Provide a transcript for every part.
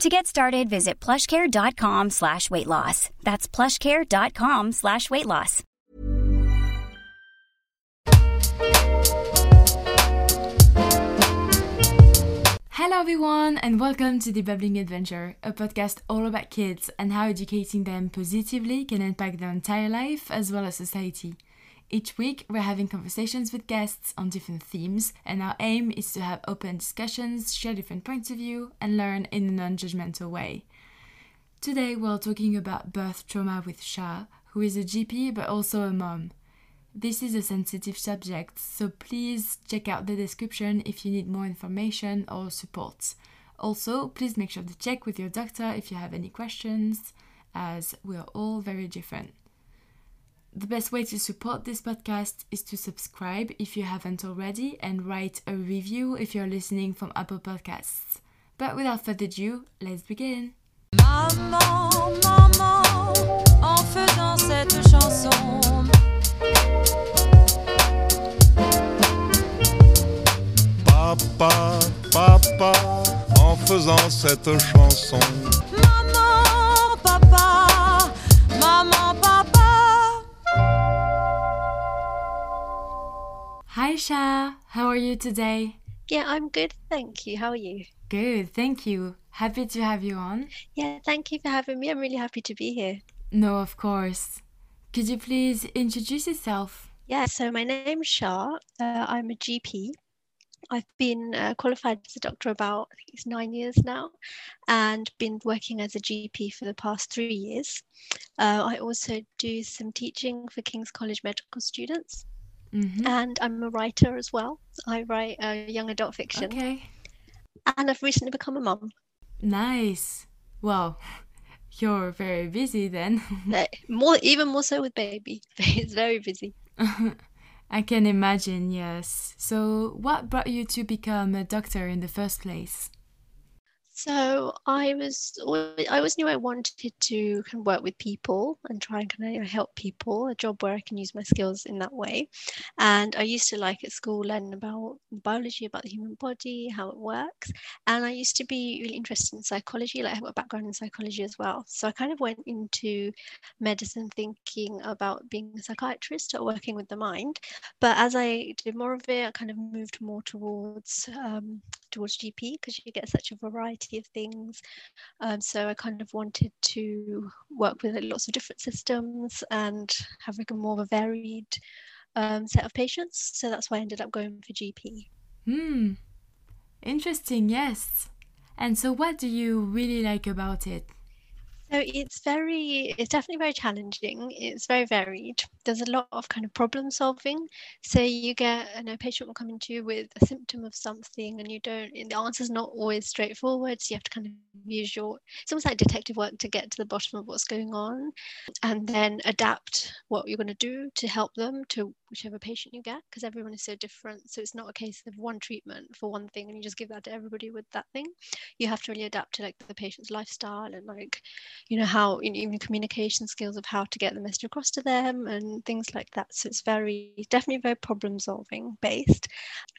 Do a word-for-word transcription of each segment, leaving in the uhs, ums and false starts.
To get started, visit plushcare.com slash weight loss. That's plushcare.com slash weight loss. Hello everyone and welcome to The Bubbling Adventure, a podcast all about kids and how educating them positively can impact their entire life as well as society. Each week, we're having conversations with guests on different themes, and our aim is to have open discussions, share different points of view, and learn in a non-judgmental way. Today, we're talking about birth trauma with Sha, who is a G P but also a mom. This is a sensitive subject, so please check out the description if you need more information or support. Also, please make sure to check with your doctor if you have any questions, as we're all very different. The best way to support this podcast is to subscribe if you haven't already and write a review if you're listening from Apple Podcasts. But without further ado, let's begin. Maman, maman, en faisant cette chanson. Papa, papa, en faisant cette chanson. Maman, papa, maman, papa. Hi Sha, how are you today? Yeah, I'm good, thank you. How are you? Good, thank you. Happy to have you on. Yeah, thank you for having me. I'm really happy to be here. No, of course. Could you please introduce yourself? Yeah, so my name's Sha. Uh, I'm a G P. I've been uh, qualified as a doctor about, I think it's nine years now, and been working as a G P for the past three years. Uh, I also do some teaching for King's College medical students. Mm-hmm. And I'm a writer as well. I write uh, young adult fiction. Okay. And I've recently become a mum. Nice. Well, you're very busy then. uh, more, even more so with baby. It's very busy. I can imagine, yes. So what brought you to become a doctor in the first place? So I was, I always knew I wanted to kind of work with people and try and kind of help people, a job where I can use my skills in that way. And I used to like at school learn about biology, about the human body, how it works. And I used to be really interested in psychology, like I have a background in psychology as well. So I kind of went into medicine thinking about being a psychiatrist or working with the mind. But as I did more of it, I kind of moved more towards um, towards G P because you get such a variety of things. Um, so I kind of wanted to work with lots of different systems and have like a more of a varied um, set of patients. So that's why I ended up going for G P. Hmm. Interesting, yes. And so what do you really like about it? So it's very, it's definitely very challenging. It's very varied. There's a lot of kind of problem solving. So you get, I know a patient will come into you with a symptom of something and you don't, the answer's not always straightforward. So you have to kind of use your, it's almost like detective work to get to the bottom of what's going on and then adapt what you're going to do to help them to whichever patient you get, because everyone is so different. So it's not a case of one treatment for one thing and you just give that to everybody with that thing. You have to really adapt to like the patient's lifestyle and like, you know, how you know, even communication skills of how to get the message across to them and things like that. So it's very, definitely very problem solving based.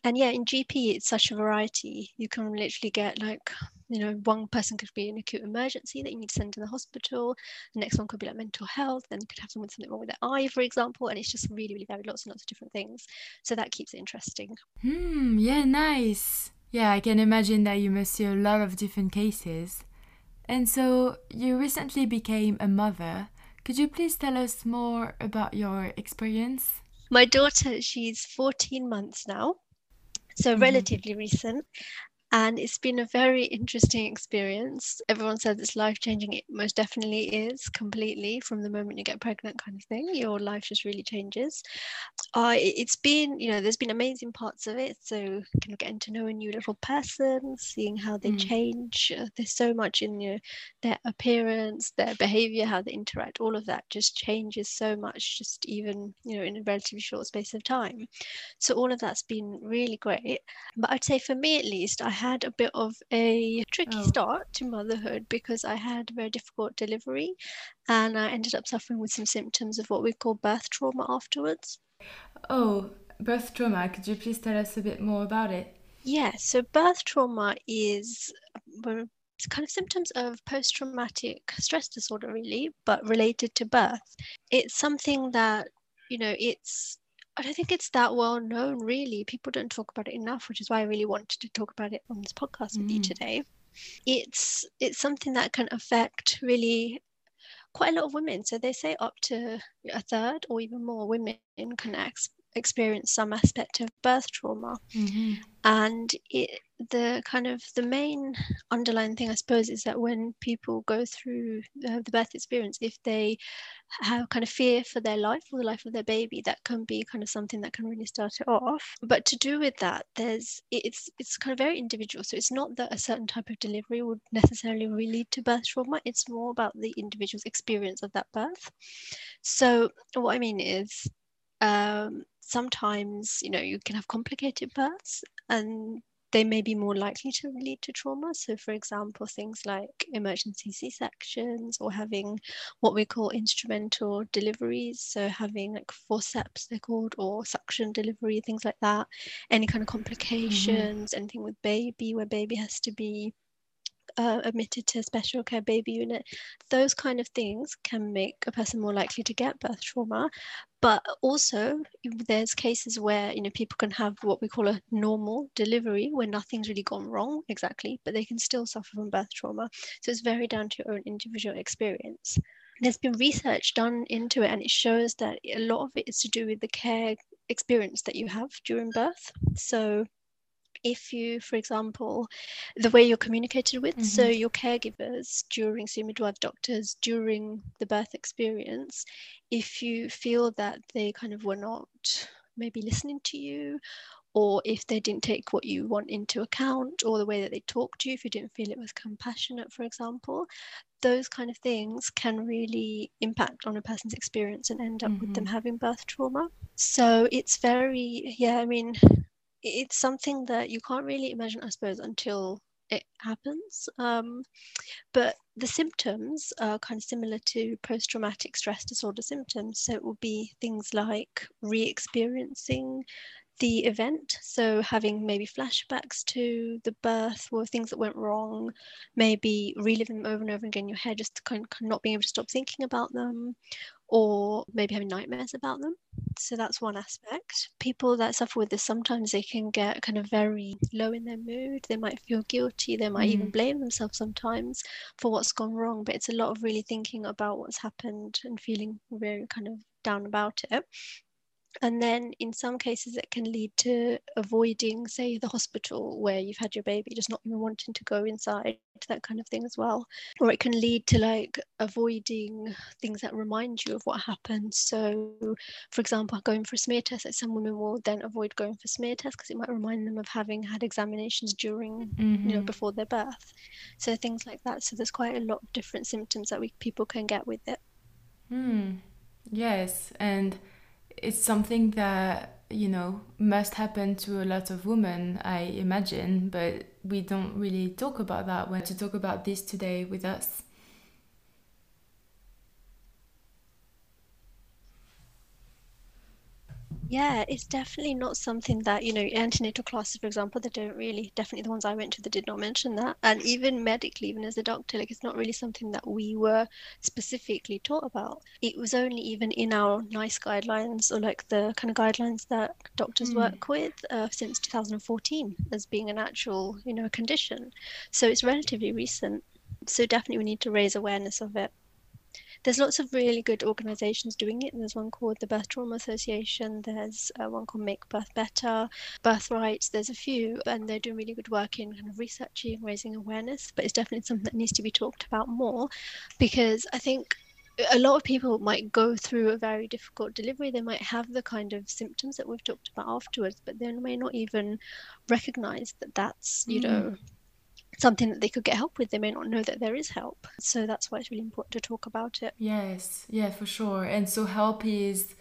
And yeah, in G P, it's such a variety. You can literally get like, you know, one person could be an acute emergency that you need to send to the hospital. The next one could be like mental health, then you could have someone with something wrong with their eye, for example. And it's just really, really varied, lots and lots of different things. So that keeps it interesting. Hmm, yeah, nice. Yeah, I can imagine that you must see a lot of different cases. And so you recently became a mother. Could you please tell us more about your experience? My daughter, she's fourteen months now, so mm-hmm. relatively recent. And it's been a very interesting experience. Everyone says it's life-changing. It most definitely is, completely, from the moment you get pregnant kind of thing. Your life just really changes. Uh, it's been, you know, there's been amazing parts of it. So kind of getting to know a new little person, seeing how they mm. change. There's so much in you know, their appearance, their behavior, how they interact. All of that just changes so much, just even, you know, in a relatively short space of time. So all of that's been really great. But I'd say for me, at least, I have had a bit of a tricky oh. start to motherhood because I had a very difficult delivery and I ended up suffering with some symptoms of what we call birth trauma afterwards. Oh, birth trauma. Could you please tell us a bit more about it? Yeah, so birth trauma is kind of symptoms of post-traumatic stress disorder, really, but related to birth. It's something that, you know, it's I don't think it's that well known, really. People don't talk about it enough, which is why I really wanted to talk about it on this podcast mm. with you today. It's it's something that can affect really quite a lot of women. So they say up to a third or even more women can ex- experience some aspect of birth trauma. Mm-hmm. And it, the kind of the main underlying thing, I suppose, is that when people go through the, the birth experience, if they have kind of fear for their life or the life of their baby, that can be kind of something that can really start it off. But to do with that, there's it's it's kind of very individual. So it's not that a certain type of delivery would necessarily lead to birth trauma. It's more about the individual's experience of that birth. So what I mean is, um, sometimes, you know, you can have complicated births and they may be more likely to lead to trauma. So, for example, things like emergency C-sections or having what we call instrumental deliveries. So having like forceps, they're called, or suction delivery, things like that. Any kind of complications, mm-hmm. anything with baby, where baby has to be Uh, admitted to a special care baby unit. Those kind of things can make a person more likely to get birth trauma. But also there's cases where, you know, people can have what we call a normal delivery where nothing's really gone wrong exactly, but they can still suffer from birth trauma. So it's very down to your own individual experience. There's been research done into it and it shows that a lot of it is to do with the care experience that you have during birth. So if you, for example, the way you're communicated with, mm-hmm. so your caregivers during, so your midwife doctors during the birth experience, if you feel that they kind of were not maybe listening to you, or if they didn't take what you want into account, or the way that they talked to you, if you didn't feel it was compassionate, for example, those kind of things can really impact on a person's experience and end up mm-hmm. with them having birth trauma. So it's very, yeah, I mean, it's something that you can't really imagine, I suppose, until it happens. Um, but the symptoms are kind of similar to post-traumatic stress disorder symptoms. So it will be things like re-experiencing the event. So having maybe flashbacks to the birth or things that went wrong, maybe reliving them over and over again in your head, just kind of not being able to stop thinking about them, or maybe having nightmares about them. So that's one aspect. People that suffer with this, sometimes they can get kind of very low in their mood. They might feel guilty. They might mm. even blame themselves sometimes for what's gone wrong. But it's a lot of really thinking about what's happened and feeling very kind of down about it. And then in some cases it can lead to avoiding, say, the hospital where you've had your baby, just not even wanting to go inside, that kind of thing as well. Or it can lead to like avoiding things that remind you of what happened. So, for example, going for a smear test, like some women will then avoid going for smear tests because it might remind them of having had examinations during, mm-hmm. you know, before their birth. So things like that. So there's quite a lot of different symptoms that we people can get with it. Mm. Yes, and it's something that, you know, must happen to a lot of women, I imagine, but we don't really talk about that when to talk about this today with us. Yeah, it's definitely not something that, you know, antenatal classes, for example, they don't really, definitely the ones I went to, they did not mention that. And even medically, even as a doctor, like it's not really something that we were specifically taught about. It was only even in our NICE guidelines or like the kind of guidelines that doctors mm. work with uh, since two thousand fourteen as being an actual, you know, condition. So it's relatively recent. So definitely we need to raise awareness of it. there's lots of really good organizations doing it. There's one called the Birth Trauma Association. There's uh, one called Make Birth Better, Birthrights. There's a few, and they're doing really good work in kind of researching, raising awareness. But it's definitely something that needs to be talked about more, because I think a lot of people might go through a very difficult delivery. They might have the kind of symptoms that we've talked about afterwards, but they may not even recognize that that's, you mm. know, something that they could get help with. They may not know that there is help. So that's why it's really important to talk about it. Yes, yeah, for sure. And so help is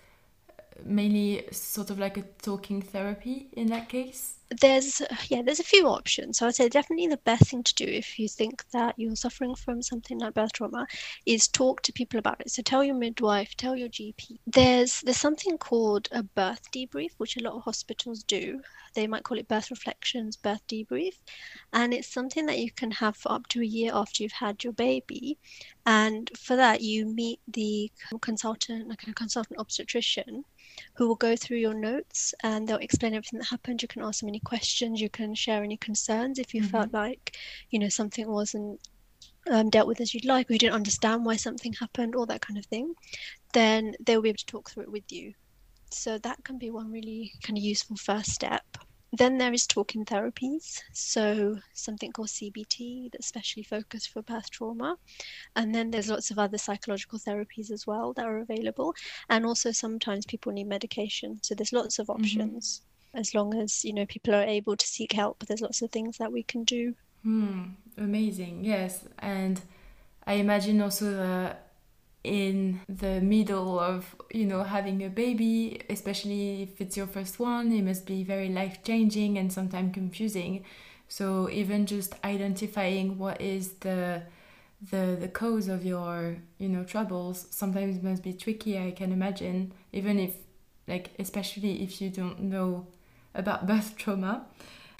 mainly sort of like a talking therapy in that case? There's, yeah, there's a few options. So I'd say definitely the best thing to do if you think that you're suffering from something like birth trauma is talk to people about it. So tell your midwife, tell your G P. There's there's something called a birth debrief, which a lot of hospitals do. They might call it birth reflections, birth debrief. And it's something that you can have for up to a year after you've had your baby. And for that, you meet the consultant, like a consultant obstetrician, who will go through your notes, and they'll explain everything that happened. You can ask them any questions, you can share any concerns if you mm-hmm. felt like, you know, something wasn't um, dealt with as you'd like, or you didn't understand why something happened, all that kind of thing. Then they'll be able to talk through it with you. So that can be one really kind of useful first step. Then there is talking therapies, so something called C B T that's specially focused for birth trauma. And then there's lots of other psychological therapies as well that are available. And also sometimes people need medication. So there's lots of options. Mm-hmm. As long as, you know, people are able to seek help, there's lots of things that we can do. Mm, amazing, yes. And I imagine also that in the middle of, you know, having a baby, especially if it's your first one, it must be very life-changing and sometimes confusing. So even just identifying what is the the the cause of your, you know, troubles sometimes must be tricky, I can imagine, even if, like, especially if you don't know about birth trauma.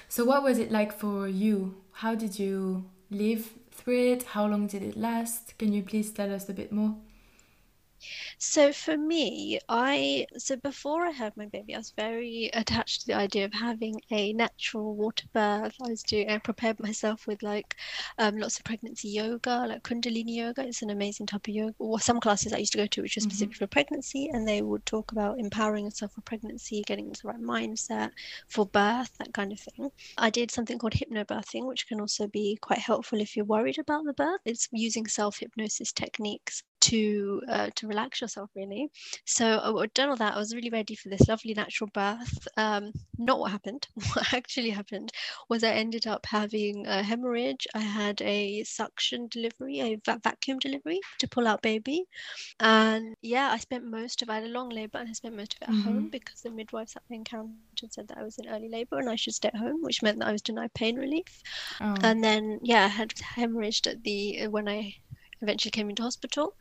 So what was it like for you? How did you live through it? How long did it last? Can you please tell us a bit more? So for me, I so before I had my baby, I was very attached to the idea of having a natural water birth. I was doing, I prepared myself with like um, lots of pregnancy yoga, like Kundalini yoga. It's an amazing type of yoga. Or some classes I used to go to, which was mm-hmm. specific for pregnancy, and they would talk about empowering yourself for pregnancy, getting into the right mindset for birth, that kind of thing. I did something called hypnobirthing, which can also be quite helpful if you're worried about the birth. It's using self-hypnosis techniques to uh, to relax yourself, really. So I'd done all that. I was really ready for this lovely natural birth. Um, not what happened. What actually happened was I ended up having a hemorrhage. I had a suction delivery, a va- vacuum delivery to pull out baby. And yeah, I spent most of, I had a long labour and I spent most of it at mm-hmm. home, because the midwives at the encounter said that I was in early labour and I should stay at home, which meant that I was denied pain relief. Oh. And then, yeah, I had hemorrhaged at the, when I eventually came into hospital.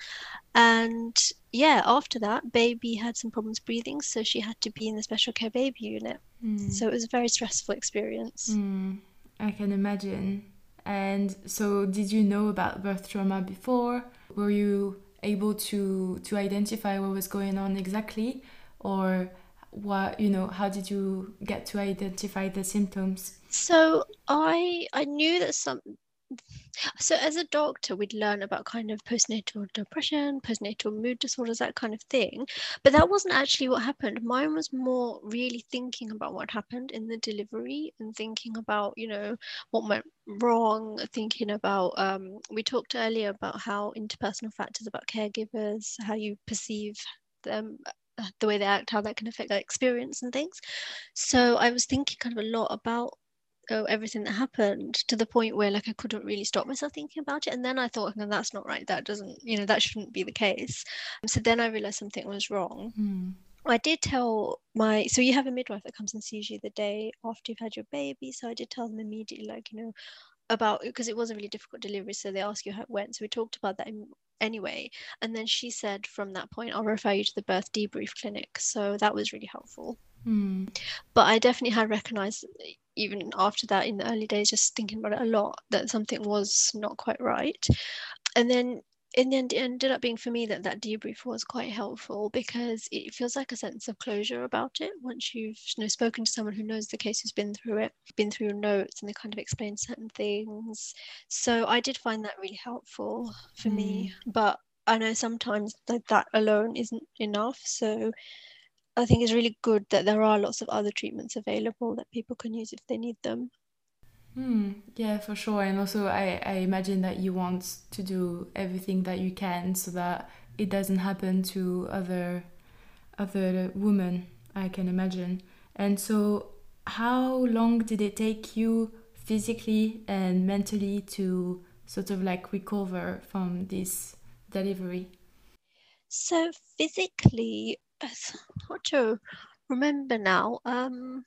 And yeah, after that, baby had some problems breathing, so she had to be in the special care baby unit. Mm. So it was a very stressful experience. Mm, I can imagine. And so did you know about birth trauma before? Were you able to to identify what was going on exactly? Or what, you know, how did you get to identify the symptoms? So I I knew that some So as a doctor, we'd learn about kind of postnatal depression, postnatal mood disorders, that kind of thing. But that wasn't actually what happened. Mine was more really thinking about what happened in the delivery and thinking about, you know, what went wrong, thinking about, um, we talked earlier about how interpersonal factors about caregivers, how you perceive them, the way they act, how that can affect their experience and things. So I was thinking kind of a lot about Oh, everything that happened, to the point where like I couldn't really stop myself thinking about it. And then I thought, no, that's not right, that doesn't, you know, that shouldn't be the case. So then I realized something was wrong. Mm. I did tell my, so you have a midwife that comes and sees you the day after you've had your baby, so I did tell them immediately, like, you know, about, because it was a really difficult delivery, so they ask you how it went, so we talked about that anyway. And then she said, from that point, I'll refer you to the birth debrief clinic. So that was really helpful. Mm. But I definitely had recognized, even after that, in the early days, just thinking about it a lot, that something was not quite right. And then in the end, it ended up being for me that that debrief was quite helpful, because it feels like a sense of closure about it. Once you've, you know, spoken to someone who knows the case, who's been through it, been through your notes, and they kind of explain certain things. So I did find that really helpful for mm. me. But I know sometimes that, that alone isn't enough. So I think it's really good that there are lots of other treatments available that people can use if they need them. Mm, yeah, for sure. And also I, I imagine that you want to do everything that you can so that it doesn't happen to other other women, I can imagine. And so how long did it take you physically and mentally to sort of like recover from this delivery? So physically, it's hard to remember now. Um,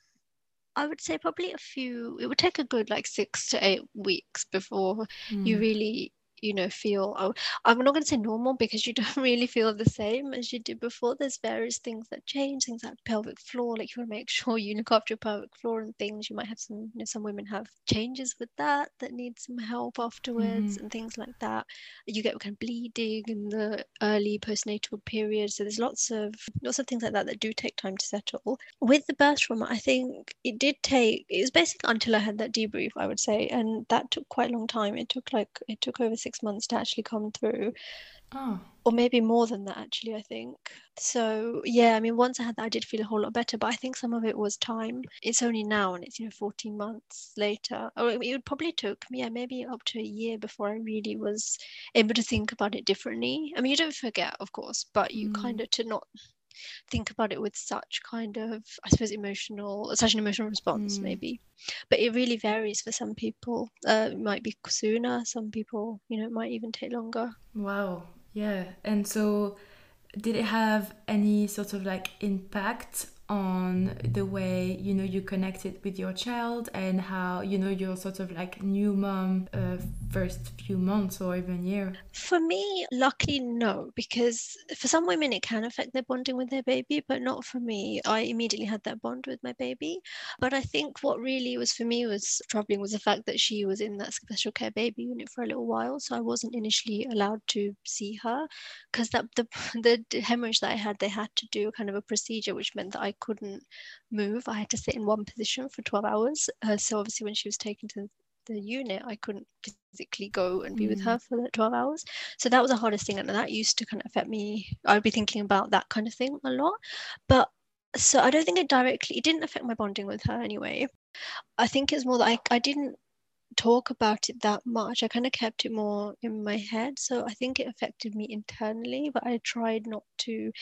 I would say probably a few, it would take a good like six to eight weeks before mm. you really, you know, feel, oh, I'm not going to say normal because you don't really feel the same as you did before. There's various things that change, things like pelvic floor, like you want to make sure you look after your pelvic floor and things. You might have some, you know, some women have changes with that that need some help afterwards mm. and things like that. You get kind of bleeding in the early postnatal period. So there's lots of, lots of things like that that do take time to settle. With the birth trauma, I think it did take, it was basically until I had that debrief, I would say, and that took quite a long time. It took like, it took over six months to actually come through. Oh. Or maybe more than that, actually, I think. So yeah, I mean, once I had that, I did feel a whole lot better, but I think some of it was time. It's only now, and it's, you know, fourteen months later, or it, it probably took me yeah, maybe up to a year before I really was able to think about it differently. I mean, you don't forget, of course, but you mm. kind of to not think about it with such kind of, I suppose, emotional, such an emotional response mm. maybe. But it really varies for some people. Uh, it might be sooner, some people, you know, it might even take longer. Wow. Yeah. And so did it have any sort of like impact on the way, you know, you connected with your child and how, you know, you're sort of like new mom uh, first few months or even year? For me, luckily, no, because for some women it can affect their bonding with their baby, but not for me. I immediately had that bond with my baby. But I think what really was for me was troubling was the fact that she was in that special care baby unit for a little while, so I wasn't initially allowed to see her because that the, the hemorrhage that I had, they had to do kind of a procedure which meant that I couldn't move. I had to sit in one position for twelve hours. Uh, so obviously when she was taken to the unit, I couldn't physically go and be mm. with her for that twelve hours. So that was the hardest thing, and that used to kind of affect me. I would be thinking about that kind of thing a lot. But so I don't think it directly, it didn't affect my bonding with her anyway. I think it's more that I, I didn't talk about it that much. I kind of kept it more in my head, so I think it affected me internally, but I tried not to.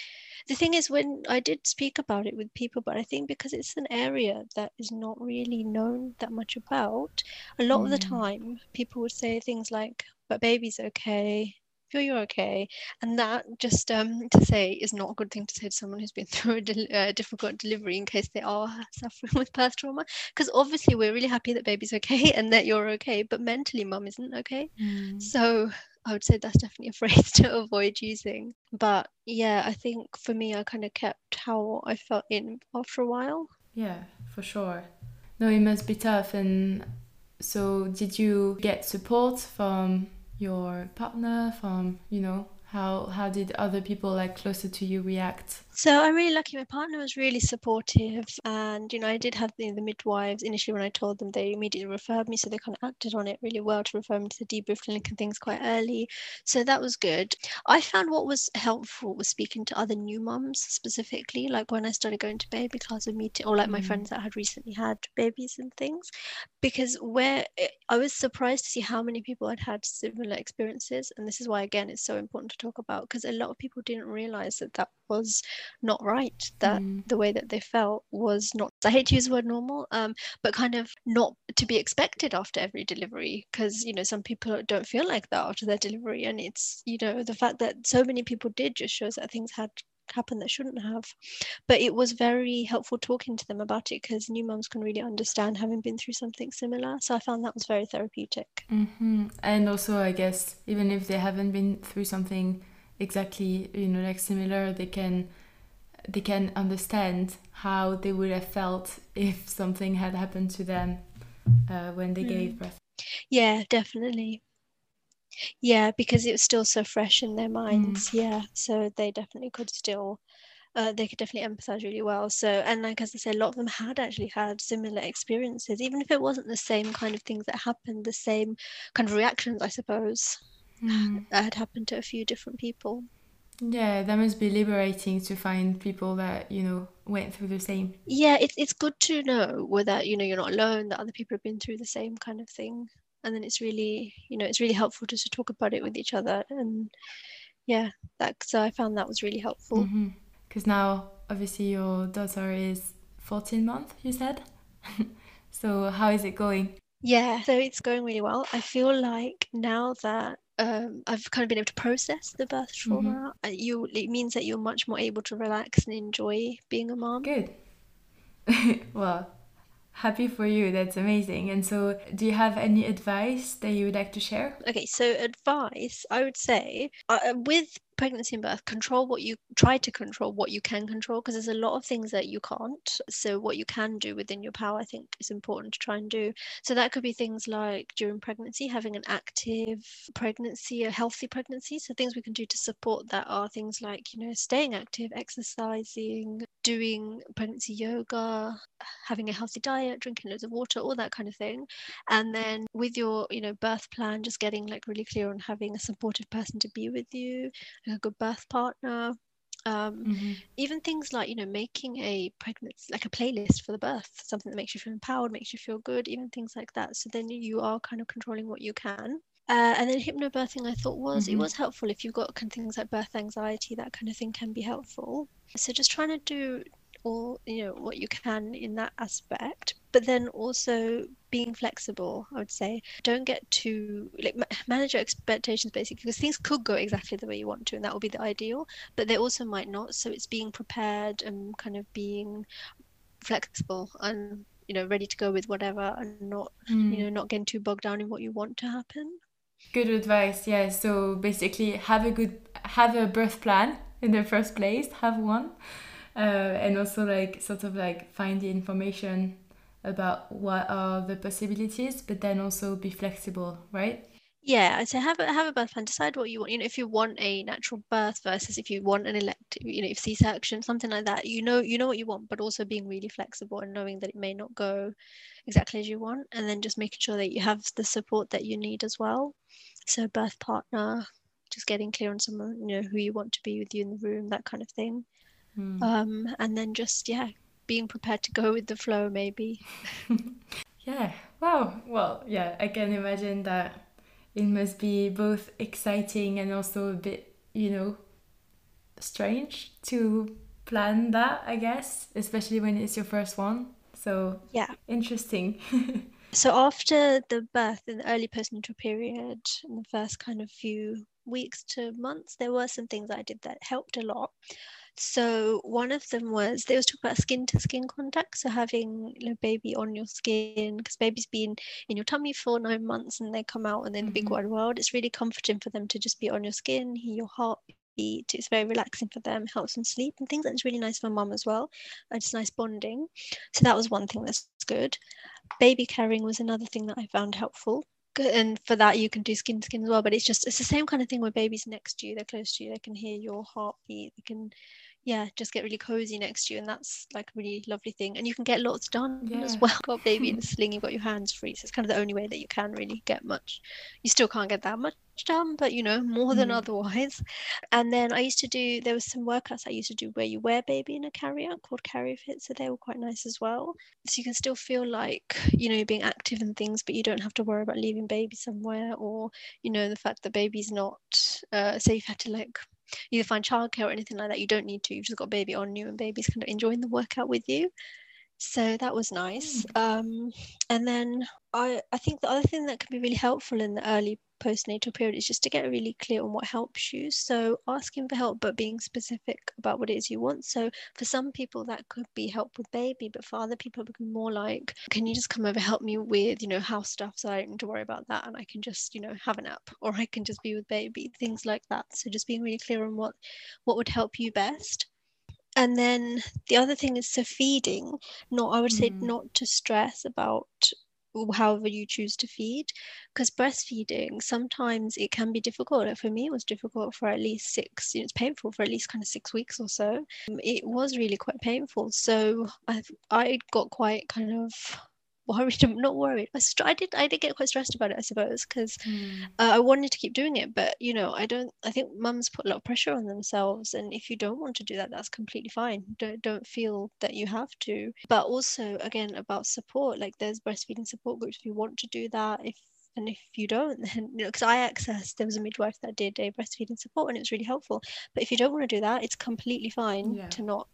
The thing is, when I did speak about it with people, but I think because it's an area that is not really known that much about, a lot mm. of the time people would say things like, but baby's okay, feel you're okay, and that just um to say is not a good thing to say to someone who's been through a del- uh, difficult delivery, in case they are suffering with birth trauma, because obviously we're really happy that baby's okay and that you're okay, but mentally mum isn't okay. mm. So I would say that's definitely a phrase to avoid using. But yeah, I think for me, I kind of kept how I felt in after a while. Yeah, for sure. No, it must be tough. And so did you get support from your partner, from, you know, how how did other people like closer to you react? So I'm really lucky, my partner was really supportive, and you know, I did have the, the midwives initially. When I told them, they immediately referred me, so they kind of acted on it really well to refer me to the debrief clinic and things quite early, so that was good. I found what was helpful was speaking to other new mums specifically, like when I started going to baby class and meeting, or like mm. my friends that had recently had babies and things, because where I was surprised to see how many people had had similar experiences. And this is why, again, it's so important to talk about, because a lot of people didn't realize that that was not right, that mm. the way that they felt was not, I hate to use the word normal, um but kind of not to be expected after every delivery, because you know, some people don't feel like that after their delivery. And it's, you know, the fact that so many people did just shows that things had happened that shouldn't have. But it was very helpful talking to them about it, because new mums can really understand, having been through something similar. So I found that was very therapeutic. Mm-hmm. And also, I guess, even if they haven't been through something exactly, you know, like similar, they can they can understand how they would have felt if something had happened to them uh, when they mm. gave birth. Yeah, definitely. Yeah, because it was still so fresh in their minds. Mm. Yeah, so they definitely could still uh, they could definitely empathize really well. So, and like as I said, a lot of them had actually had similar experiences, even if it wasn't the same kind of things that happened, the same kind of reactions, I suppose. mm. that had happened to a few different people. Yeah, that must be liberating to find people that, you know, went through the same. Yeah, it's it's good to know whether, you know, you're not alone, that other people have been through the same kind of thing. And then it's really, you know, it's really helpful just to talk about it with each other. And yeah, that, so I found that was really helpful. Mm-hmm. Because now, obviously, your daughter is fourteen months, you said? So how is it going? Yeah, so it's going really well. I feel like now that Um, I've kind of been able to process the birth trauma. Mm-hmm. You, it means that you're much more able to relax and enjoy being a mom. Good. Well, happy for you. That's amazing. And so, do you have any advice that you would like to share? Okay, so advice, I would say, uh, with pregnancy and birth, control what you try to control what you can control, because there's a lot of things that you can't. So what you can do within your power, I think, is important to try and do. So that could be things like during pregnancy having an active pregnancy, a healthy pregnancy. So things we can do to support that are things like, you know, staying active, exercising, doing pregnancy yoga, having a healthy diet, drinking loads of water, all that kind of thing. And then with your, you know, birth plan, just getting like really clear on having a supportive person to be with you, a good birth partner. Um, mm-hmm. Even things like, you know, making a pregnancy, like a playlist for the birth, something that makes you feel empowered, makes you feel good, even things like that. So then you are kind of controlling what you can. Uh, and then hypnobirthing, I thought, was mm-hmm. it was helpful if you've got things like birth anxiety, that kind of thing can be helpful. So just trying to do all, you know, what you can in that aspect, but then also being flexible, I would say. Don't get too, like, manage your expectations, basically, because things could go exactly the way you want to, and that will be the ideal, but they also might not. So it's being prepared and kind of being flexible and, you know, ready to go with whatever, and not mm. you know, not getting too bogged down in what you want to happen. Good advice. Yeah, so basically have a good have a birth plan in the first place, have one. Uh, and also, like, sort of like find the information about what are the possibilities, but then also be flexible, right? Yeah, I'd say have a, have a birth plan, decide what you want. You know, if you want a natural birth versus if you want an elective, you know, if C-section, something like that, you know, you know what you want, but also being really flexible and knowing that it may not go exactly as you want. And then just making sure that you have the support that you need as well. So birth partner, just getting clear on someone, you know, who you want to be with you in the room, that kind of thing. Mm. Um, and then just, yeah, being prepared to go with the flow, maybe. Yeah, wow. Well, yeah, I can imagine that it must be both exciting and also a bit, you know, strange to plan that, I guess, especially when it's your first one. So, yeah, interesting. So after the birth, in the early postnatal period, in the first kind of few weeks to months, there were some things I did that helped a lot. So one of them was, they was talking about skin to skin contact. So having a, you know, baby on your skin, because baby's been in your tummy for nine months and they come out and then mm-hmm. the big wide world, it's really comforting for them to just be on your skin, hear your heartbeat. It's very relaxing for them, helps them sleep and things. And it's really nice for mum as well. And it's nice bonding. So that was one thing that's good. Baby carrying was another thing that I found helpful. And for that you can do skin to skin as well, but it's just, it's the same kind of thing where baby's next to you, they're close to you, they can hear your heartbeat, they can, yeah, just get really cozy next to you, and that's like a really lovely thing. And you can get lots done yeah. as well. Got baby in the sling, you've got your hands free, so it's kind of the only way that you can really get much. You still can't get that much done, but, you know, more than mm. otherwise. And then I used to do, there was some workouts I used to do where you wear baby in a carrier called CarryFit, so they were quite nice as well. So you can still feel like, you know, you're being active and things, but you don't have to worry about leaving baby somewhere, or, you know, the fact that baby's not uh, so you've had to like either find childcare or anything like that. You don't need to, you've just got baby on you and baby's kind of enjoying the workout with you. So that was nice. Mm. Um, and then I, I think the other thing that can be really helpful in the early postnatal period is just to get really clear on what helps you. So asking for help, but being specific about what it is you want. So for some people that could be help with baby, but for other people it could be more like, can you just come over, help me with, you know, house stuff, so I don't need to worry about that, and I can just, you know, have a nap, or I can just be with baby, things like that. So just being really clear on what what would help you best. And then the other thing is, so feeding, not I would mm-hmm. say not to stress about however you choose to feed, because breastfeeding, sometimes it can be difficult. For me it was difficult for at least six, you know, it's painful for at least kind of six weeks or so. It was really quite painful. So I I got quite kind of worried, not worried. I, st- I did I did get quite stressed about it, I suppose, because mm. uh, I wanted to keep doing it. But, you know, I don't, I think mums put a lot of pressure on themselves. And if you don't want to do that, that's completely fine. Don't, don't feel that you have to. But also, again, about support, like there's breastfeeding support groups if you want to do that. If And if you don't, then, you know, because I accessed, there was a midwife that did a breastfeeding support and it was really helpful. But if you don't want to do that, it's completely fine yeah. to not.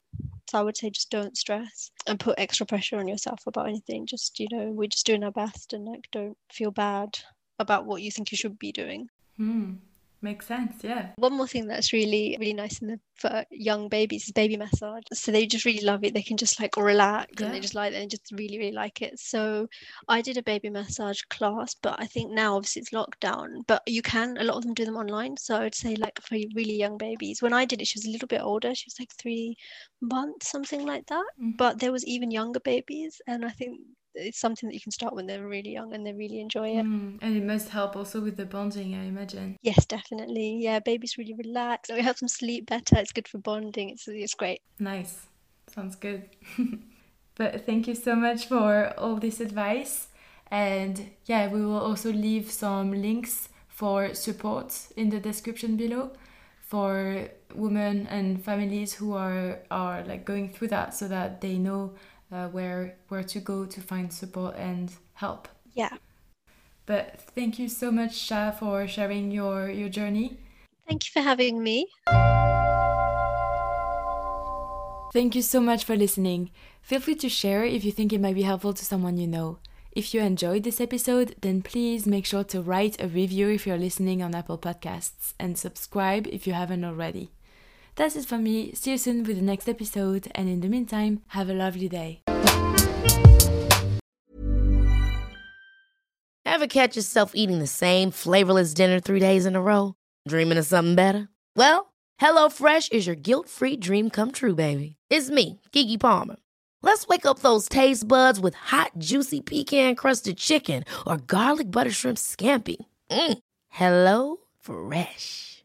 So I would say just don't stress and put extra pressure on yourself about anything. Just, you know, we're just doing our best, and like, don't feel bad about what you think you should be doing. Mm. Makes sense, yeah. One more thing that's really, really nice in the, for young babies is baby massage. So they just really love it. They can just like relax yeah. and they just like it and just really, really like it. So I did a baby massage class, but I think now obviously it's lockdown, but you can, a lot of them do them online. So I would say like for really young babies, when I did it, she was a little bit older. She was like three months, something like that. Mm-hmm. But there was even younger babies. And I think it's something that you can start when they're really young and they really enjoy it. Mm, and it must help also with the bonding, I imagine. Yes, definitely. Yeah, babies really relax. It helps them sleep better. It's good for bonding. It's, it's great. Nice. Sounds good. But thank you so much for all this advice. And yeah, we will also leave some links for support in the description below for women and families who are, are like going through that, so that they know Uh, where where to go to find support and help. Yeah. But thank you so much, Sha, for sharing your, your journey. Thank you for having me. Thank you so much for listening. Feel free to share if you think it might be helpful to someone you know. If you enjoyed this episode, then please make sure to write a review if you're listening on Apple Podcasts, and subscribe if you haven't already. That's it for me. See you soon with the next episode, and in the meantime, have a lovely day. Ever catch yourself eating the same flavorless dinner three days in a row? Dreaming of something better? Well, HelloFresh is your guilt-free dream come true, baby. It's me, Keke Palmer. Let's wake up those taste buds with hot, juicy pecan-crusted chicken or garlic butter shrimp scampi. Mm. HelloFresh.